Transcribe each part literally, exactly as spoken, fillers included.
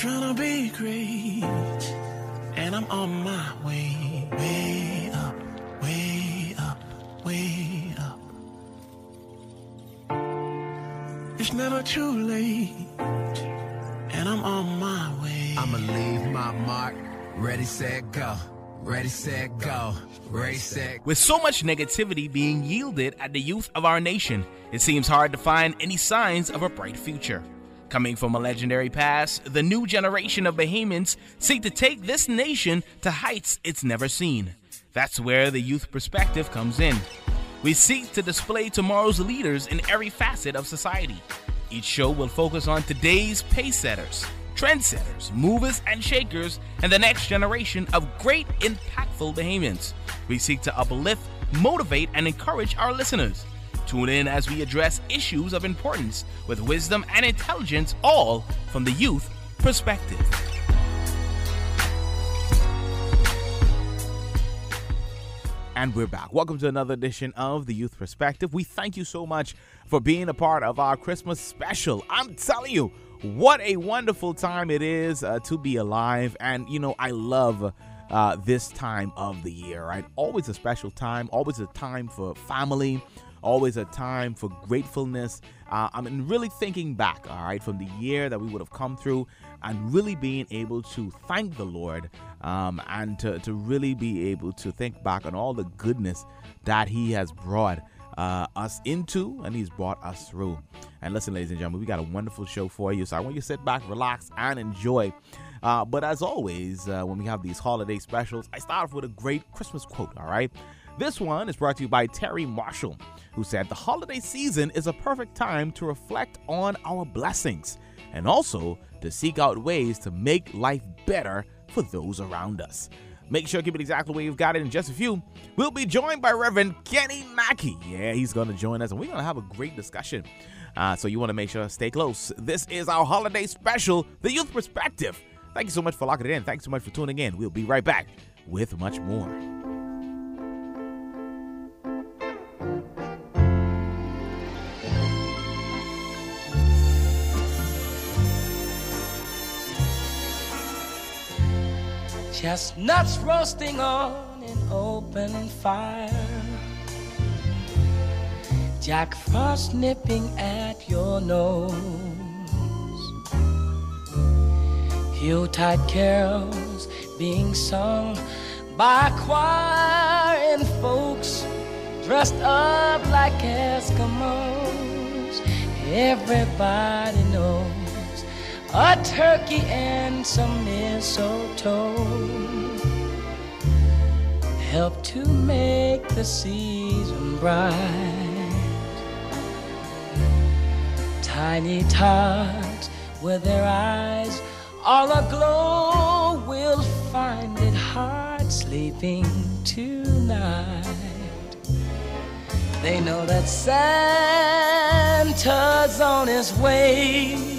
trying to be great, and I'm on my way, way up, way up, way up. It's never too late, and I'm on my way. I'ma leave my mark, ready, set, go. Ready, set, go. Ready, set. With so much negativity being yielded at the youth of our nation, it seems hard to find any signs of a bright future. Coming from a legendary past, the new generation of Bahamians seek to take this nation to heights it's never seen. That's where the youth perspective comes in. We seek to display tomorrow's leaders in every facet of society. Each show will focus on today's pace setters, trendsetters, movers and shakers, and the next generation of great, impactful Bahamians. We seek to uplift, motivate, and encourage our listeners. Tune in as we address issues of importance with wisdom and intelligence, all from the youth perspective. And we're back. Welcome to another edition of The Youth Perspective. We thank you so much for being a part of our Christmas special. I'm telling you, what a wonderful time it is uh, to be alive. And, you know, I love uh, this time of the year, right? Always a special time, always a time for family, always a time for gratefulness. Uh, I mean, really thinking back, all right, from the year that we would have come through and really being able to thank the Lord um, and to, to really be able to think back on all the goodness that he has brought uh, us into and he's brought us through. And listen, ladies and gentlemen, we got a wonderful show for you. So I want you to sit back, relax, and enjoy. Uh, but as always, uh, when we have these holiday specials, I start off with a great Christmas quote, all right? This one is brought to you by Terry Marshall, who said, "The holiday season is a perfect time to reflect on our blessings and also to seek out ways to make life better for those around us." Make sure to keep it exactly where you've got it in just a few. We'll be joined by Reverend Kenny Mackey. Yeah, he's going to join us, and we're going to have a great discussion. Uh, so you want to make sure to stay close. This is our holiday special, The Youth Perspective. Thank you so much for locking it in. Thanks so much for tuning in. We'll be right back with much more. Chestnuts roasting on an open fire, Jack Frost nipping at your nose, Yuletide carols being sung by choir, and folks dressed up like Eskimos. Everybody knows a turkey and some mistletoe help to make the season bright. Tiny tots with their eyes all aglow will find it hard sleeping tonight. They know that Santa's on his way.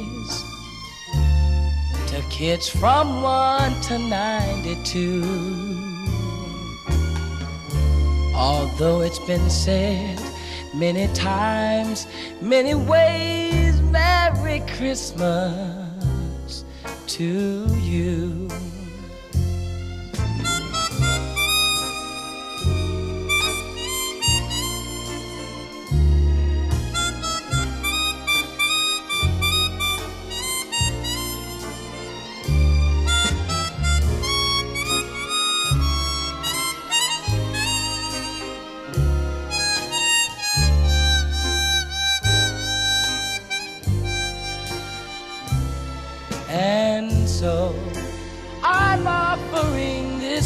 to kids from one to ninety-two. Although it's been said many times, many ways, Merry Christmas to you. So I'm offering this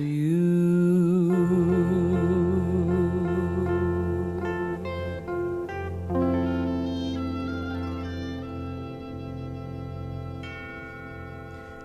you.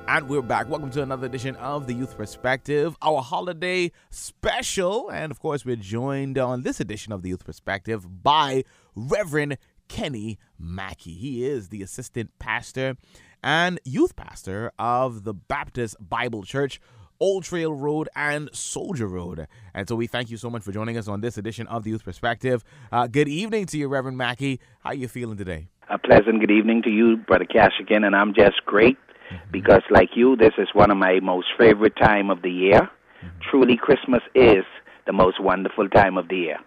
And we're back. Welcome to another edition of The Youth Perspective, our holiday special. And, of course, we're joined on this edition of The Youth Perspective by Reverend Kenny Mackey. He is the assistant pastor and youth pastor of the Baptist Bible Church, Old Trail Road and Soldier Road. And so we thank you so much for joining us on this edition of The Youth Perspective. Uh, good evening to you, Reverend Mackey. How are you feeling today? A pleasant good evening to you, Brother Keyshagen, and I'm just great. Because like you, this is one of my most favorite time of the year. Truly, Christmas is the most wonderful time of the year.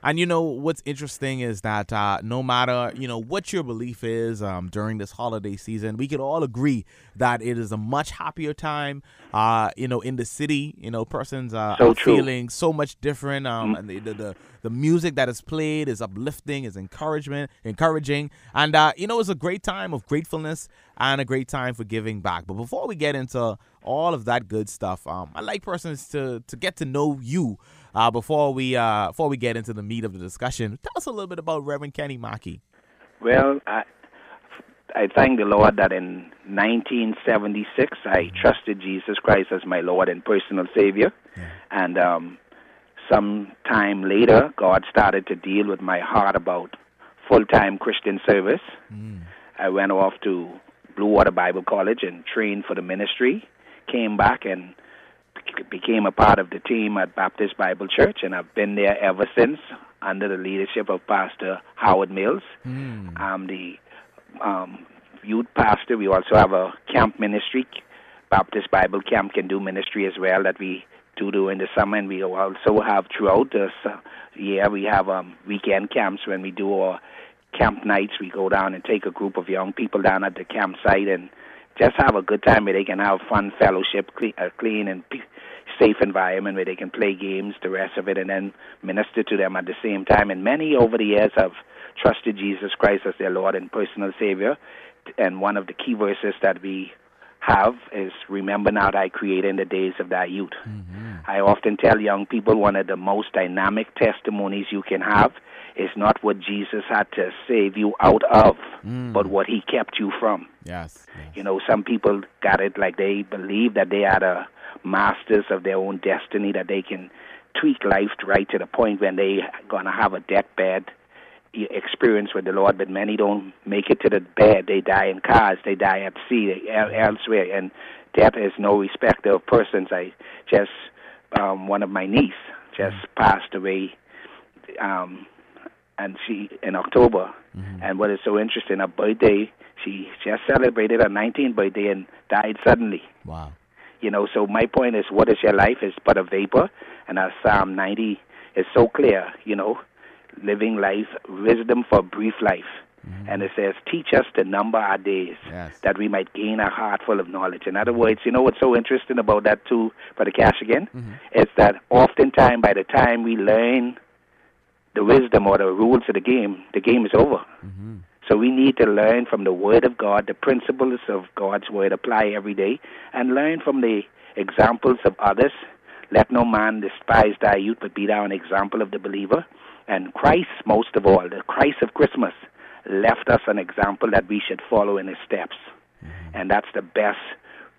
And, you know, what's interesting is that uh, no matter, you know, what your belief is um, during this holiday season, we can all agree that it is a much happier time, uh, you know, in the city. You know, persons uh, so are true. Feeling so much different. Um, mm-hmm. and the, the, the, the music that is played is uplifting, is encouragement, encouraging. And, uh, you know, it's a great time of gratefulness and a great time for giving back. But before we get into all of that good stuff, um, I'd like persons to, to get to know you. Uh, before we uh, before we get into the meat of the discussion, tell us a little bit about Reverend Kenny Mackey. Well, I, I thank the Lord that in nineteen seventy-six I trusted Jesus Christ as my Lord and personal Savior, yeah. and um, some time later God started to deal with my heart about full-time Christian service. Mm. I went off to Blue Water Bible College and trained for the ministry, came back and became a part of the team at Baptist Bible Church, and I've been there ever since under the leadership of Pastor Howard Mills. Mm. I'm the um, youth pastor. We also have a camp ministry. Baptist Bible Camp can do ministry as well that we do during the summer, and we also have throughout the year, we have um, weekend camps when we do our camp nights. We go down and take a group of young people down at the campsite and just have a good time where they can have fun, fellowship, clean, uh, clean and p- safe environment where they can play games, the rest of it, and then minister to them at the same time. And many over the years have trusted Jesus Christ as their Lord and personal Savior. And one of the key verses that we have is, "Remember now thy Creator in the days of thy youth." Mm-hmm. I often tell young people one of the most dynamic testimonies you can have is not what Jesus had to save you out of, mm. but what he kept you from. Yes, yes. You know, some people got it like they believe that they are the masters of their own destiny, that they can tweak life right to the point when they are going to have a deathbed experience with the Lord, but many don't make it to the bed. They die in cars, they die at sea, elsewhere, and death is no respecter of persons. I just, um, one of my niece just passed away, um, and she, in October, mm-hmm. and what is so interesting, her birthday, she just celebrated her nineteenth birthday and died suddenly. Wow. You know, so my point is, what is your life? It's but a vapor, and our Psalm ninety is so clear, you know, living life, wisdom for brief life. Mm-hmm. And it says, teach us to number our days, yes. that we might gain a heart full of knowledge. In other words, you know what's so interesting about that too, Brother Keyshagen, mm-hmm. is that oftentimes by the time we learn the wisdom or the rules of the game, the game is over. Mm-hmm. So we need to learn from the Word of God, the principles of God's Word apply every day, and learn from the examples of others. Let no man despise thy youth, but be thou an example of the believer. And Christ, most of all, the Christ of Christmas, left us an example that we should follow in his steps. Mm-hmm. And that's the best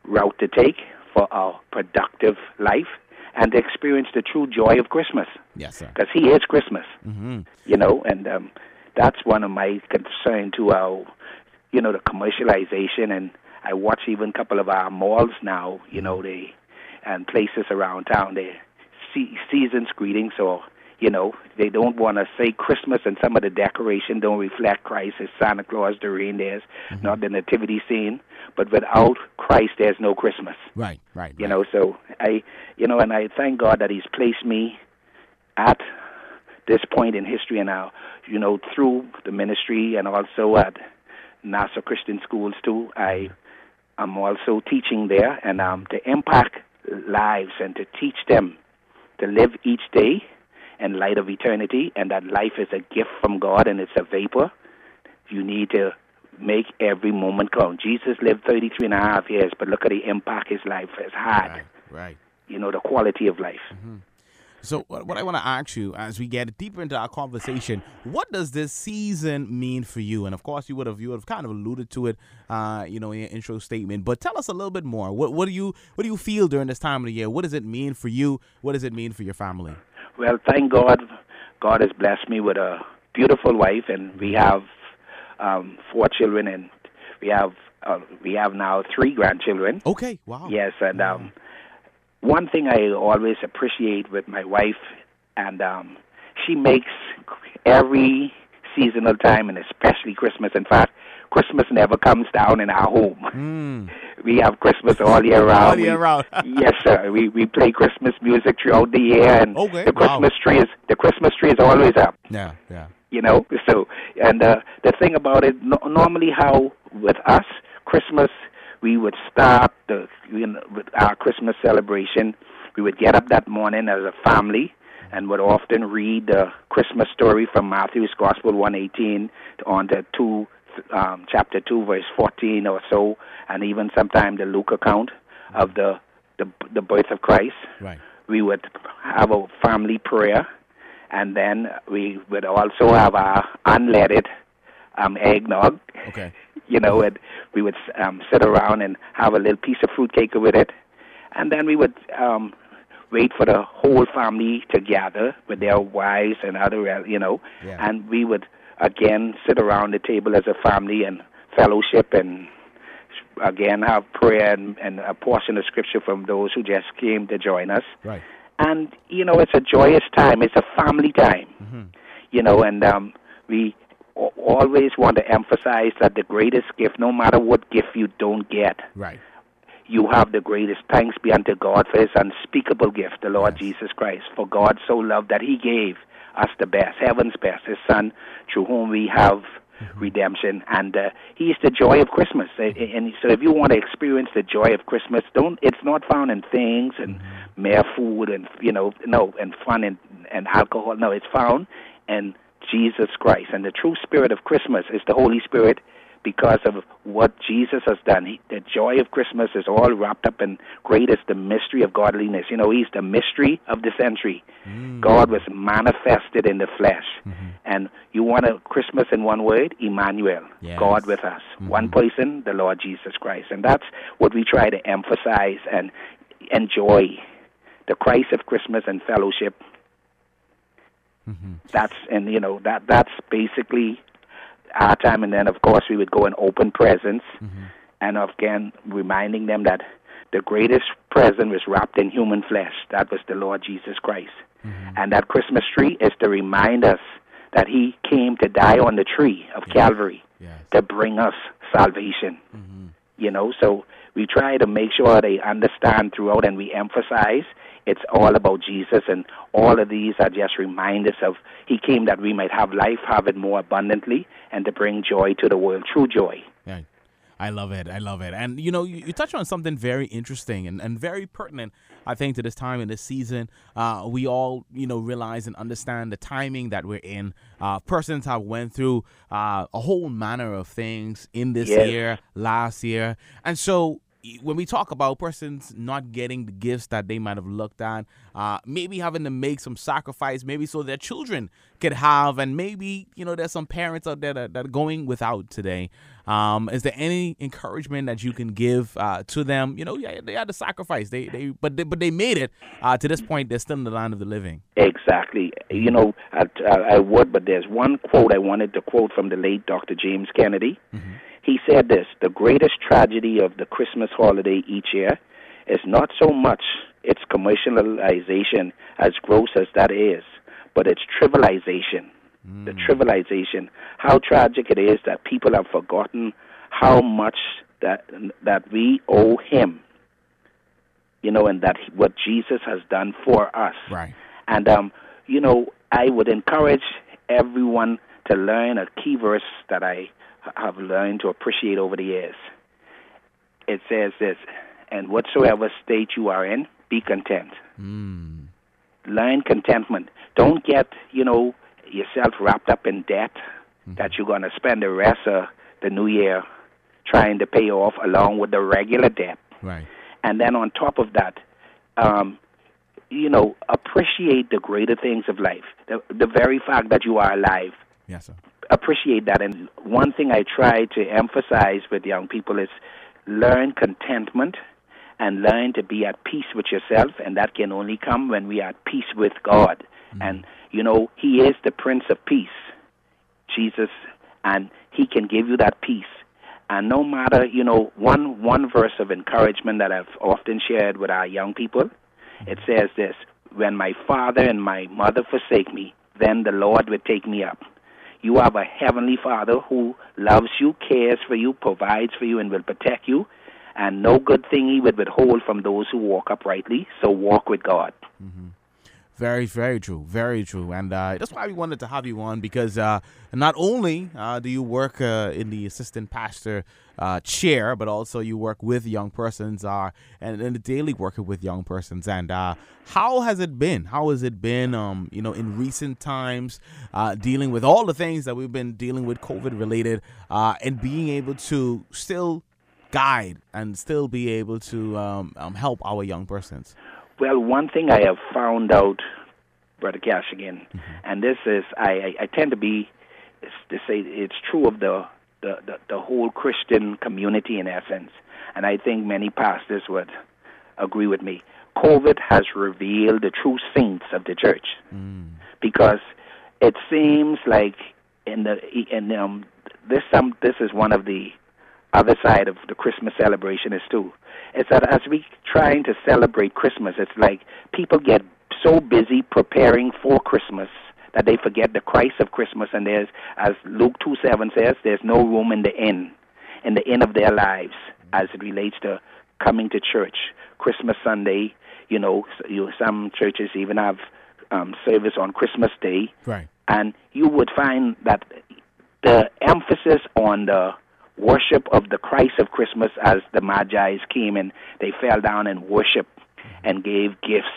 route to take for our productive life and to experience the true joy of Christmas. Yes, sir. Because he is Christmas, mm-hmm. you know, and um, that's one of my concern to our, you know, the commercialization. And I watch even a couple of our malls now, you mm-hmm. know, they and places around town, they see season's greetings or, you know, they don't want to say Christmas, and some of the decoration don't reflect Christ. It's Santa Claus, the reindeers, mm-hmm. not the nativity scene. But without Christ, there's no Christmas. Right, right. You right. know, so I, you know, and I thank God that he's placed me at this point in history and now, you know, through the ministry and also at Nassau Christian Schools, too. I am also teaching there, and um, to impact lives and to teach them to live each day and light of eternity, and that life is a gift from God and it's a vapor. You need to make every moment count. Jesus lived thirty-three and a half years, but look at the impact his life has had. Right, right. You know, the quality of life. Mm-hmm. So what I want to ask you as we get deeper into our conversation, what does this season mean for you? And, of course, you would have you would have kind of alluded to it, uh, you know, in your intro statement. But tell us a little bit more. What, what do you what do you feel during this time of the year? What does it mean for you? What does it mean for your family? Well, thank God. God has blessed me with a beautiful wife, and we have um, four children, and we have uh, we have now three grandchildren. Okay, wow. Yes, and wow. um. One thing I always appreciate with my wife, and um, she makes every seasonal time, and especially Christmas. In fact, Christmas never comes down in our home. Mm. We have Christmas all year round. All year we, round. Yes, sir. We we play Christmas music throughout the year, and okay. the Christmas wow. tree is the Christmas tree is always up. Yeah, yeah. You know, so and uh, the thing about it, no, normally how with us Christmas. We would start the, you know, with our Christmas celebration. We would get up that morning as a family and would often read the Christmas story from Matthew's Gospel one eighteen on the two, um, chapter two, verse fourteen or so, and even sometimes the Luke account of the, the the birth of Christ. Right. We would have a family prayer, and then we would also have our unleaded um, eggnog. Okay. You know, and we would um, sit around and have a little piece of fruitcake with it. And then we would um, wait for the whole family to gather with their wives and other, you know. Yeah. And we would, again, sit around the table as a family and fellowship and, again, have prayer and, and a portion of Scripture from those who just came to join us. Right. And, you know, it's a joyous time. It's a family time, mm-hmm. you know, and um, we... always want to emphasize that the greatest gift, no matter what gift you don't get, right. you have the greatest. Thanks be unto God for his unspeakable gift, the Lord yes. Jesus Christ. For God so loved that he gave us the best, heaven's best, his Son, through whom we have mm-hmm. redemption. And uh, he is the joy of Christmas. Mm-hmm. And so if you want to experience the joy of Christmas, don't. It's not found in things and mm-hmm. mere food and, you know, no, and fun and, and alcohol. No, it's found in Jesus Christ, and the true spirit of Christmas is the Holy Spirit because of what Jesus has done. He, the joy of Christmas is all wrapped up in great is the mystery of godliness. You know, he's the mystery of the century. Mm. God was manifested in the flesh. Mm-hmm. And you want a Christmas in one word? Emmanuel, yes. God with us. Mm-hmm. One person, the Lord Jesus Christ. And that's what we try to emphasize and enjoy, the Christ of Christmas and fellowship. Mm-hmm. That's and you know that that's basically our time, and then of course we would go and open presents, mm-hmm. and again reminding them that the greatest present was wrapped in human flesh. That was the Lord Jesus Christ, mm-hmm. and that Christmas tree is to remind us that He came to die on the tree of yes. Calvary yes. to bring us salvation. Mm-hmm. You know, so we try to make sure they understand throughout, and we emphasize. It's all about Jesus, and all of these are just reminders of He came that we might have life, have it more abundantly, and to bring joy to the world, true joy. Yeah. I love it. I love it. And, you know, you, you touch on something very interesting and, and very pertinent, I think, to this time in this season. Uh, we all, you know, realize and understand the timing that we're in. Uh, persons have went through uh, a whole manner of things in this yes. year, last year. And so when we talk about persons not getting the gifts that they might have looked at, uh, maybe having to make some sacrifice, maybe so their children could have, and maybe, you know, there's some parents out there that, that are going without today. Um, is there any encouragement that you can give uh, to them? You know, yeah, they had to sacrifice, they, they, but they, but they made it uh, to this point. They're still in the land of the living. Exactly. You know, I, I would, but there's one quote I wanted to quote from the late Doctor James Kennedy. Mm-hmm. He said this, the greatest tragedy of the Christmas holiday each year is not so much its commercialization, as gross as that is, but its trivialization, mm. the trivialization. How tragic it is that people have forgotten how much that that we owe Him, you know, and that what Jesus has done for us. Right. And, um, you know, I would encourage everyone to learn a key verse that I have learned to appreciate over the years. It says this, and whatsoever state you are in, be content. Mm. learn contentment. Don't get, you know, yourself wrapped up in debt mm-hmm. that you're going to spend the rest of the new year trying to pay off along with the regular debt. Right. And then on top of that, um, you know, appreciate the greater things of life, the, the very fact that you are alive. Yes, sir. Appreciate that. And one thing I try to emphasize with young people is learn contentment and learn to be at peace with yourself, and that can only come when we are at peace with God. Mm-hmm. And, you know, he is the Prince of Peace, Jesus, and he can give you that peace. And no matter, you know, one, one verse of encouragement that I've often shared with our young people, it says this: when my father and my mother forsake me, then the Lord will take me up. You have a heavenly Father who loves you, cares for you, provides for you, and will protect you. And no good thing he would withhold from those who walk uprightly. So walk with God. Mm-hmm. Very, very true. Very true. And uh, that's why we wanted to have you on, because uh, not only uh, do you work uh, in the assistant pastor uh, chair, but also you work with young persons uh, and in the daily working with young persons. And uh, how has it been? How has it been, um, you know, in recent times, uh, dealing with all the things that we've been dealing with COVID related uh, and being able to still guide and still be able to um, um, help our young persons? Well, one thing I have found out, Brother Keyshagen, mm-hmm. and this is, I, I, I tend to be, to say it's true of the, the, the, the whole Christian community in essence, and I think many pastors would agree with me. COVID has revealed the true saints of the church, mm. because it seems like in the, in um, this, um, this is one of the other side of the Christmas celebration is too. It's that as we trying to celebrate Christmas, it's like people get so busy preparing for Christmas that they forget the Christ of Christmas, and there's, as Luke two seven says, there's no room in the inn, in the inn of their lives as it relates to coming to church. Christmas Sunday, you know, you, some churches even have um, service on Christmas Day. Right. And you would find that the emphasis on the worship of the Christ of Christmas, as the Magi came and they fell down and worshiped and gave gifts,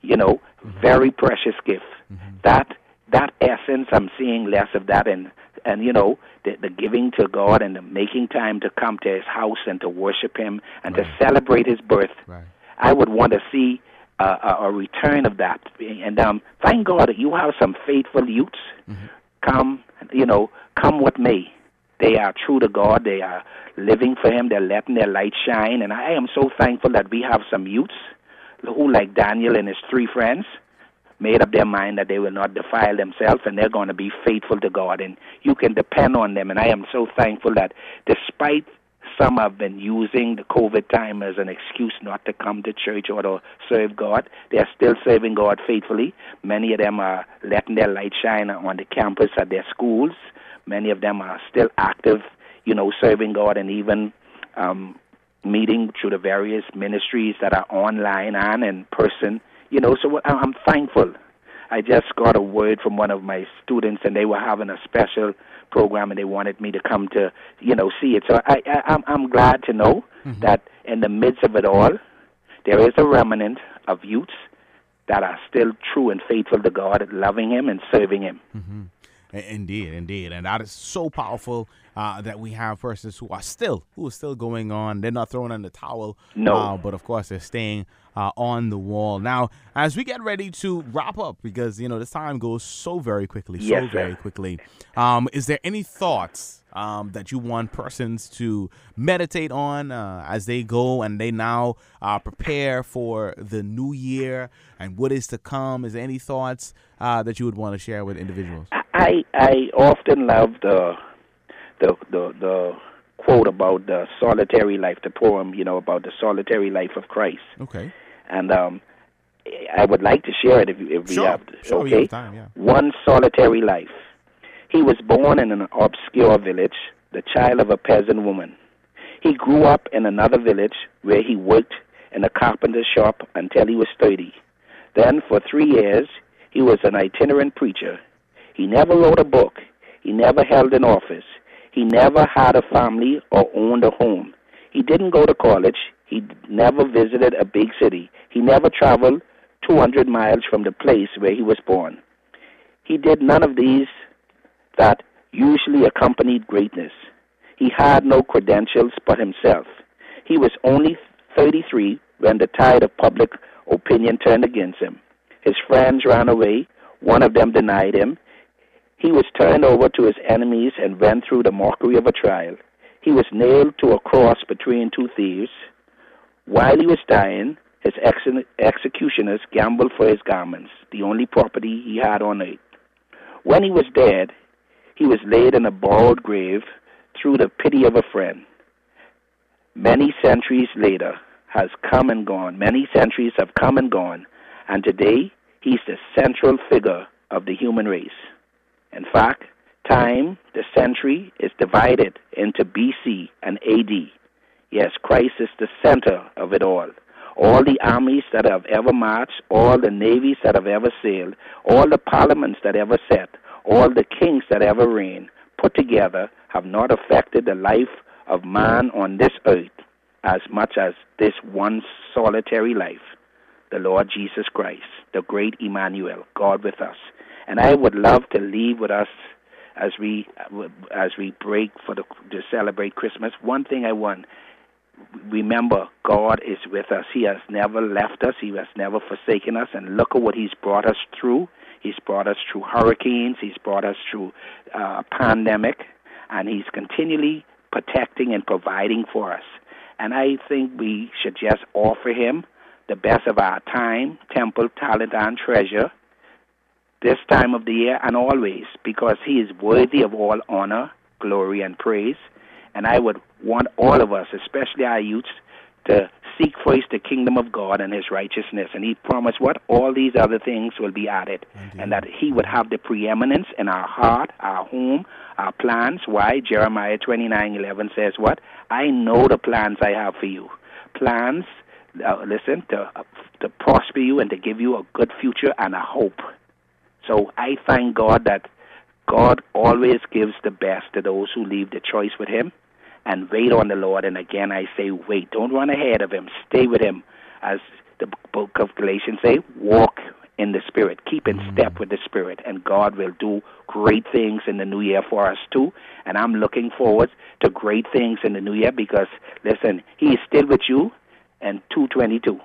you know, mm-hmm. very precious gift. Mm-hmm. That that essence, I'm seeing less of that, and and you know, the, the giving to God and the making time to come to His house and to worship Him and right. to celebrate His birth. Right. I would want to see uh, a, a return of that. And um, thank God that you have some faithful youths. Mm-hmm. Come, you know, come what may. They are true to God. They are living for Him. They're letting their light shine. And I am so thankful that we have some youths who, like Daniel and his three friends, made up their mind that they will not defile themselves, and they're going to be faithful to God. And you can depend on them. And I am so thankful that despite some have been using the COVID time as an excuse not to come to church or to serve God, they are still serving God faithfully. Many of them are letting their light shine on the campus at their schools. Many of them are still active, you know, serving God and even um, meeting through the various ministries that are online and in person. You know, so I'm thankful. I just got a word from one of my students, and they were having a special program, and they wanted me to come to, you know, see it. So I, I, I'm, I'm glad to know mm-hmm. that in the midst of it all, there is a remnant of youths that are still true and faithful to God, loving Him and serving Him. Mm-hmm. Indeed, indeed. And that is so powerful uh, that we have persons who are still, who are still going on. They're not throwing in the towel. No. Uh, but, of course, they're staying uh, on the wall. Now, as we get ready to wrap up, because, you know, this time goes so very quickly, so yes, very quickly. Um, is there any thoughts um, that you want persons to meditate on uh, as they go and they now uh, prepare for the new year and what is to come? Is there any thoughts uh, that you would want to share with individuals? I, I often love the, the the the quote about the solitary life, the poem, you know, about the solitary life of Christ. Okay. And um, I would like to share it if, if sure. we have, sure, okay? We have time, yeah. One solitary life. He was born in an obscure village, the child of a peasant woman. He grew up in another village where he worked in a carpenter's shop until he was thirty. Then for three years, he was an itinerant preacher. He never wrote a book. He never held an office. He never had a family or owned a home. He didn't go to college. He never visited a big city. He never traveled two hundred miles from the place where he was born. He did none of these that usually accompanied greatness. He had no credentials but himself. He was only thirty-three when the tide of public opinion turned against him. His friends ran away. One of them denied him. He was turned over to his enemies and went through the mockery of a trial. He was nailed to a cross between two thieves. While he was dying, his ex- executioners gambled for his garments, the only property he had on earth. When he was dead, he was laid in a borrowed grave through the pity of a friend. Many centuries later has come and gone. Many centuries have come and gone, and today he's the central figure of the human race. In fact, time, the century, is divided into B C and A D. Yes, Christ is the center of it all. All the armies that have ever marched, all the navies that have ever sailed, all the parliaments that ever sat, all the kings that ever reigned, put together, have not affected the life of man on this earth as much as this one solitary life, the Lord Jesus Christ, the great Emmanuel, God with us. And I would love to leave with us as we as we break for the, to celebrate Christmas. One thing I want, remember, God is with us. He has never left us. He has never forsaken us. And look at what he's brought us through. He's brought us through hurricanes. He's brought us through uh, pandemic. And he's continually protecting and providing for us. And I think we should just offer him the best of our time, temple, talent, and treasure, this time of the year and always, because he is worthy of all honor, glory, and praise. And I would want all of us, especially our youths, to seek first the kingdom of God and his righteousness. And he promised what? All these other things will be added. Indeed. And that he would have the preeminence in our heart, our home, our plans. Why? Jeremiah twenty-nine eleven says what? I know the plans I have for you. Plans, uh, listen, to, uh, to prosper you and to give you a good future and a hope. So I thank God that God always gives the best to those who leave the choice with him and wait on the Lord. And again, I say, wait. Don't run ahead of him. Stay with him. As the book of Galatians say, walk in the Spirit. Keep in step with the Spirit. And God will do great things in the new year for us too. And I'm looking forward to great things in the new year because, listen, he is still with you in two twenty-two.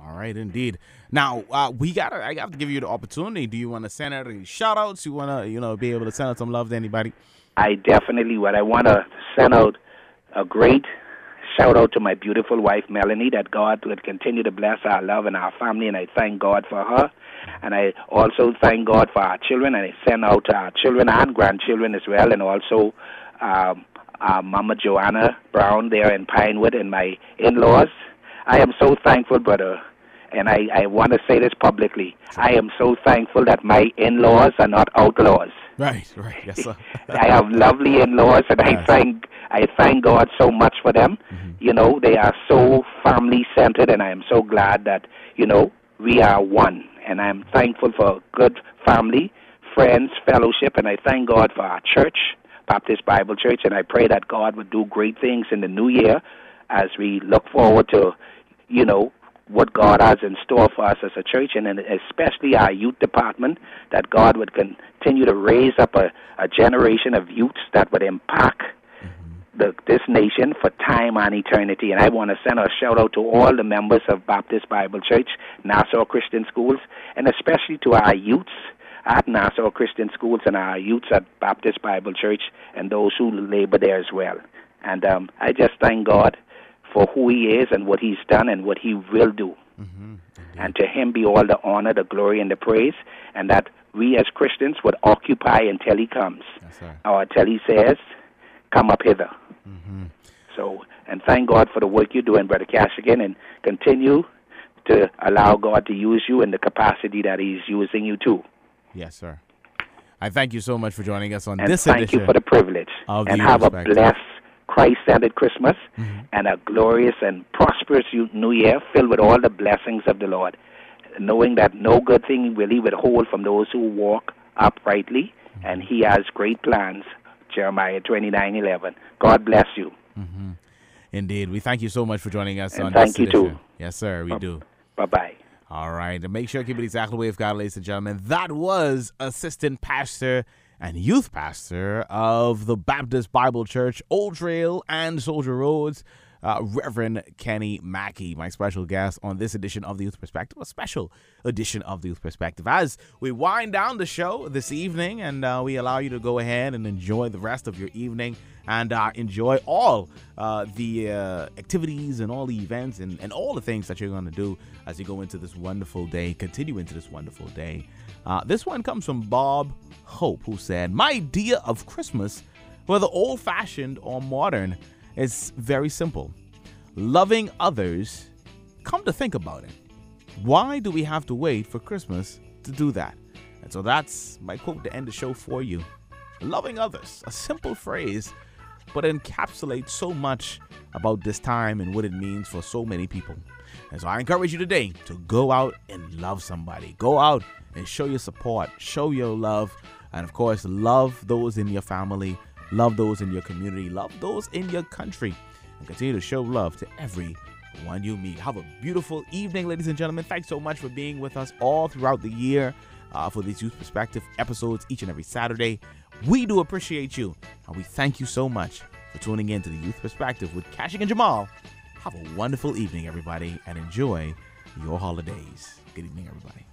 All right, indeed. Now uh, we gotta. I have to give you the opportunity. Do you want to send out any shout outs? You wanna, you know, be able to send out some love to anybody? I definitely would. I want to send out a great shout out to my beautiful wife Melanie. That God would continue to bless our love and our family, and I thank God for her. And I also thank God for our children, and I send out to our children and grandchildren as well, and also um, our Mama Joanna Brown there in Pinewood and my in-laws. I am so thankful, brother, and I, I want to say this publicly. I am so thankful that my in-laws are not outlaws. Right, right, yes, sir. I have lovely in-laws, and yes. I thank I thank God so much for them. Mm-hmm. You know, they are so family-centered, and I am so glad that, you know, we are one. And I am thankful for good family, friends, fellowship, and I thank God for our church, Baptist Bible Church, and I pray that God would do great things in the new year as we look forward to, you know, what God has in store for us as a church, and especially our youth department, that God would continue to raise up a, a generation of youths that would impact the, this nation for time and eternity. And I want to send a shout-out to all the members of Baptist Bible Church, Nassau Christian Schools, and especially to our youths at Nassau Christian Schools and our youths at Baptist Bible Church and those who labor there as well. And um, I just thank God for who he is and what he's done and what he will do. Mm-hmm. And to him be all the honor, the glory, and the praise, and that we as Christians would occupy until he comes, yes, sir, or until he says, come up hither. Mm-hmm. So, and thank God for the work you're doing, Brother Keyshagen, and continue to allow God to use you in the capacity that he's using you to. Yes, sir. I thank you so much for joining us on and this thank edition. Thank you for the privilege. And have a blessed Christ-centered Christmas, mm-hmm, and a glorious and prosperous new year filled with all the blessings of the Lord, knowing that no good thing will he withhold from those who walk uprightly, mm-hmm, and he has great plans, Jeremiah twenty-nine eleven. God bless you. Mm-hmm. Indeed. We thank you so much for joining us and on thank this you edition. Too. Yes, sir, we B- do. Bye-bye. All right. And make sure you keep it exactly the way of God, ladies and gentlemen. That was Assistant Pastor and Youth Pastor of the Baptist Bible Church, Old Trail and Soldier Roads, Uh, Reverend Kenny Mackey, my special guest on this edition of The Youth Perspective, a special edition of The Youth Perspective. As we wind down the show this evening and uh, we allow you to go ahead and enjoy the rest of your evening and uh, enjoy all uh, the uh, activities and all the events and, and all the things that you're going to do as you go into this wonderful day, continue into this wonderful day. Uh, this one comes from Bob Hope, who said, "My idea of Christmas, whether old-fashioned or modern, it's very simple. Loving others. Come to think about it. Why do we have to wait for Christmas to do that?" And so that's my quote to end the show for you. Loving others. A simple phrase, but encapsulates so much about this time and what it means for so many people. And so I encourage you today to go out and love somebody. Go out and show your support. Show your love. And of course, love those in your family. Love those in your community. Love those in your country. And continue to show love to everyone you meet. Have a beautiful evening, ladies and gentlemen. Thanks so much for being with us all throughout the year uh, for these Youth Perspective episodes each and every Saturday. We do appreciate you. And we thank you so much for tuning in to the Youth Perspective with Keyshagen and Jamal. Have a wonderful evening, everybody, and enjoy your holidays. Good evening, everybody.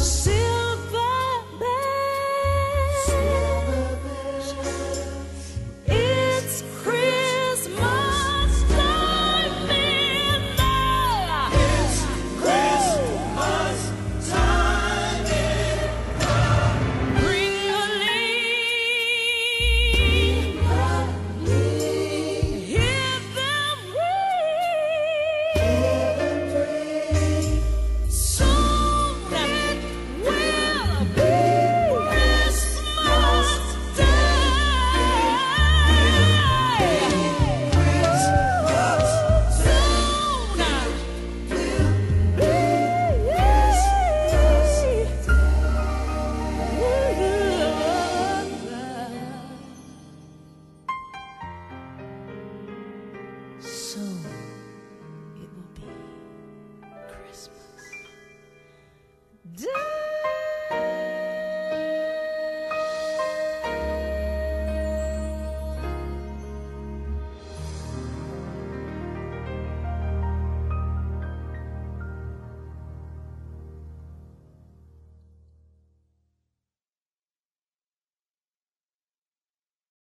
See